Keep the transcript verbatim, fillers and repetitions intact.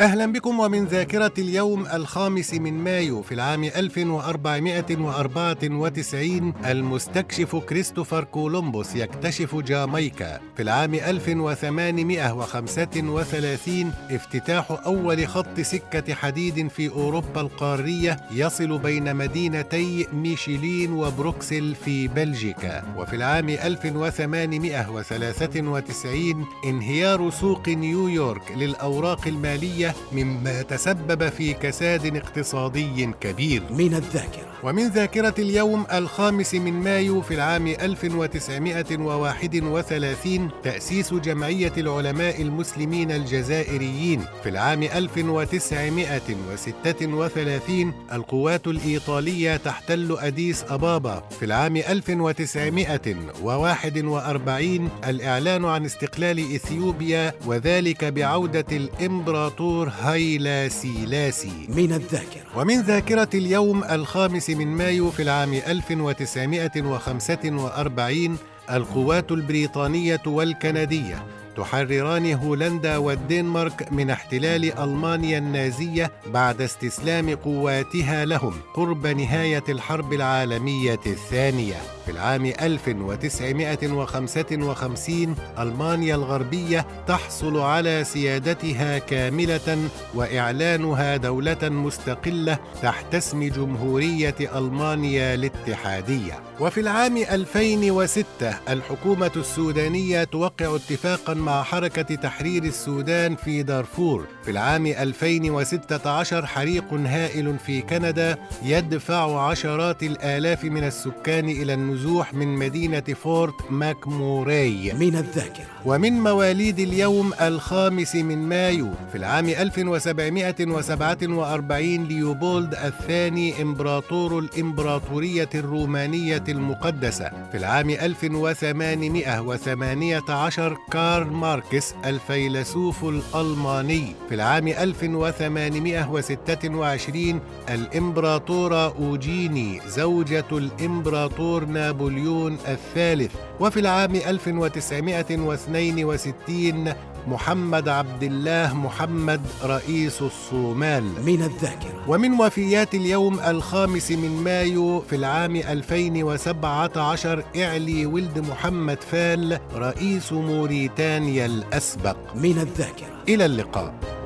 أهلا بكم ومن ذاكرة اليوم الخامس من مايو في العام ألف وأربعمائة وأربعة وتسعين المستكشف كريستوفر كولومبوس يكتشف جامايكا. في العام ألف وثمانمائة وخمسة وثلاثين افتتاح أول خط سكة حديد في أوروبا القارية يصل بين مدينتي ميشيلين وبروكسل في بلجيكا. وفي العام ألف وثمانمائة وثلاثة وتسعين انهيار سوق نيويورك للأوراق المالية مما تسبب في كساد اقتصادي كبير. من الذاكرة ومن ذاكرة اليوم الخامس من مايو في العام ألف وتسعمائة وواحد وثلاثين تأسيس جمعية العلماء المسلمين الجزائريين. في العام ألف وتسعمائة وستة وثلاثين القوات الإيطالية تحتل أديس أبابا. في العام ألف وتسعمائة وواحد وأربعين الإعلان عن استقلال إثيوبيا وذلك بعودة الإمبراطور هيلا سيلاسي. من الذاكرة ومن ذاكرة اليوم الخامس من مايو في العام ألف وتسعمائة وخمسة وأربعين القوات البريطانية والكندية تحرران هولندا والدنمارك من احتلال ألمانيا النازية بعد استسلام قواتها لهم قرب نهاية الحرب العالمية الثانية. في العام ألف وتسعمائة وخمسة وخمسين ألمانيا الغربية تحصل على سيادتها كاملة وإعلانها دولة مستقلة تحت اسم جمهورية ألمانيا الاتحادية. وفي العام ألفين وستة الحكومة السودانية توقع اتفاقا مع حركة تحرير السودان في دارفور. في العام ألفين وستة عشر حريق هائل في كندا يدفع عشرات الآلاف من السكان إلى النزوح من مدينة فورت ماكموراي. من الذاكرة ومن مواليد اليوم الخامس من مايو في العام ألف وسبعمائة وسبعة وأربعين ليوبولد الثاني إمبراطور الإمبراطورية الرومانية المقدسة. في العام ألف وثمانمائة وثمانية عشر كارل ماركس الفيلسوف الألماني. في العام ألف وثمانمائة وستة وعشرين الإمبراطورة أوجيني زوجة الإمبراطور نابليون الثالث. وفي العام ألف وتسعمائة واثنين وستين محمد عبد الله محمد رئيس الصومال. من الذاكرة ومن وفيات اليوم الخامس من مايو في العام ألفين وسبعة عشر إعلي ولد محمد فال رئيس موريتانيا الأسبق. من الذاكرة إلى اللقاء.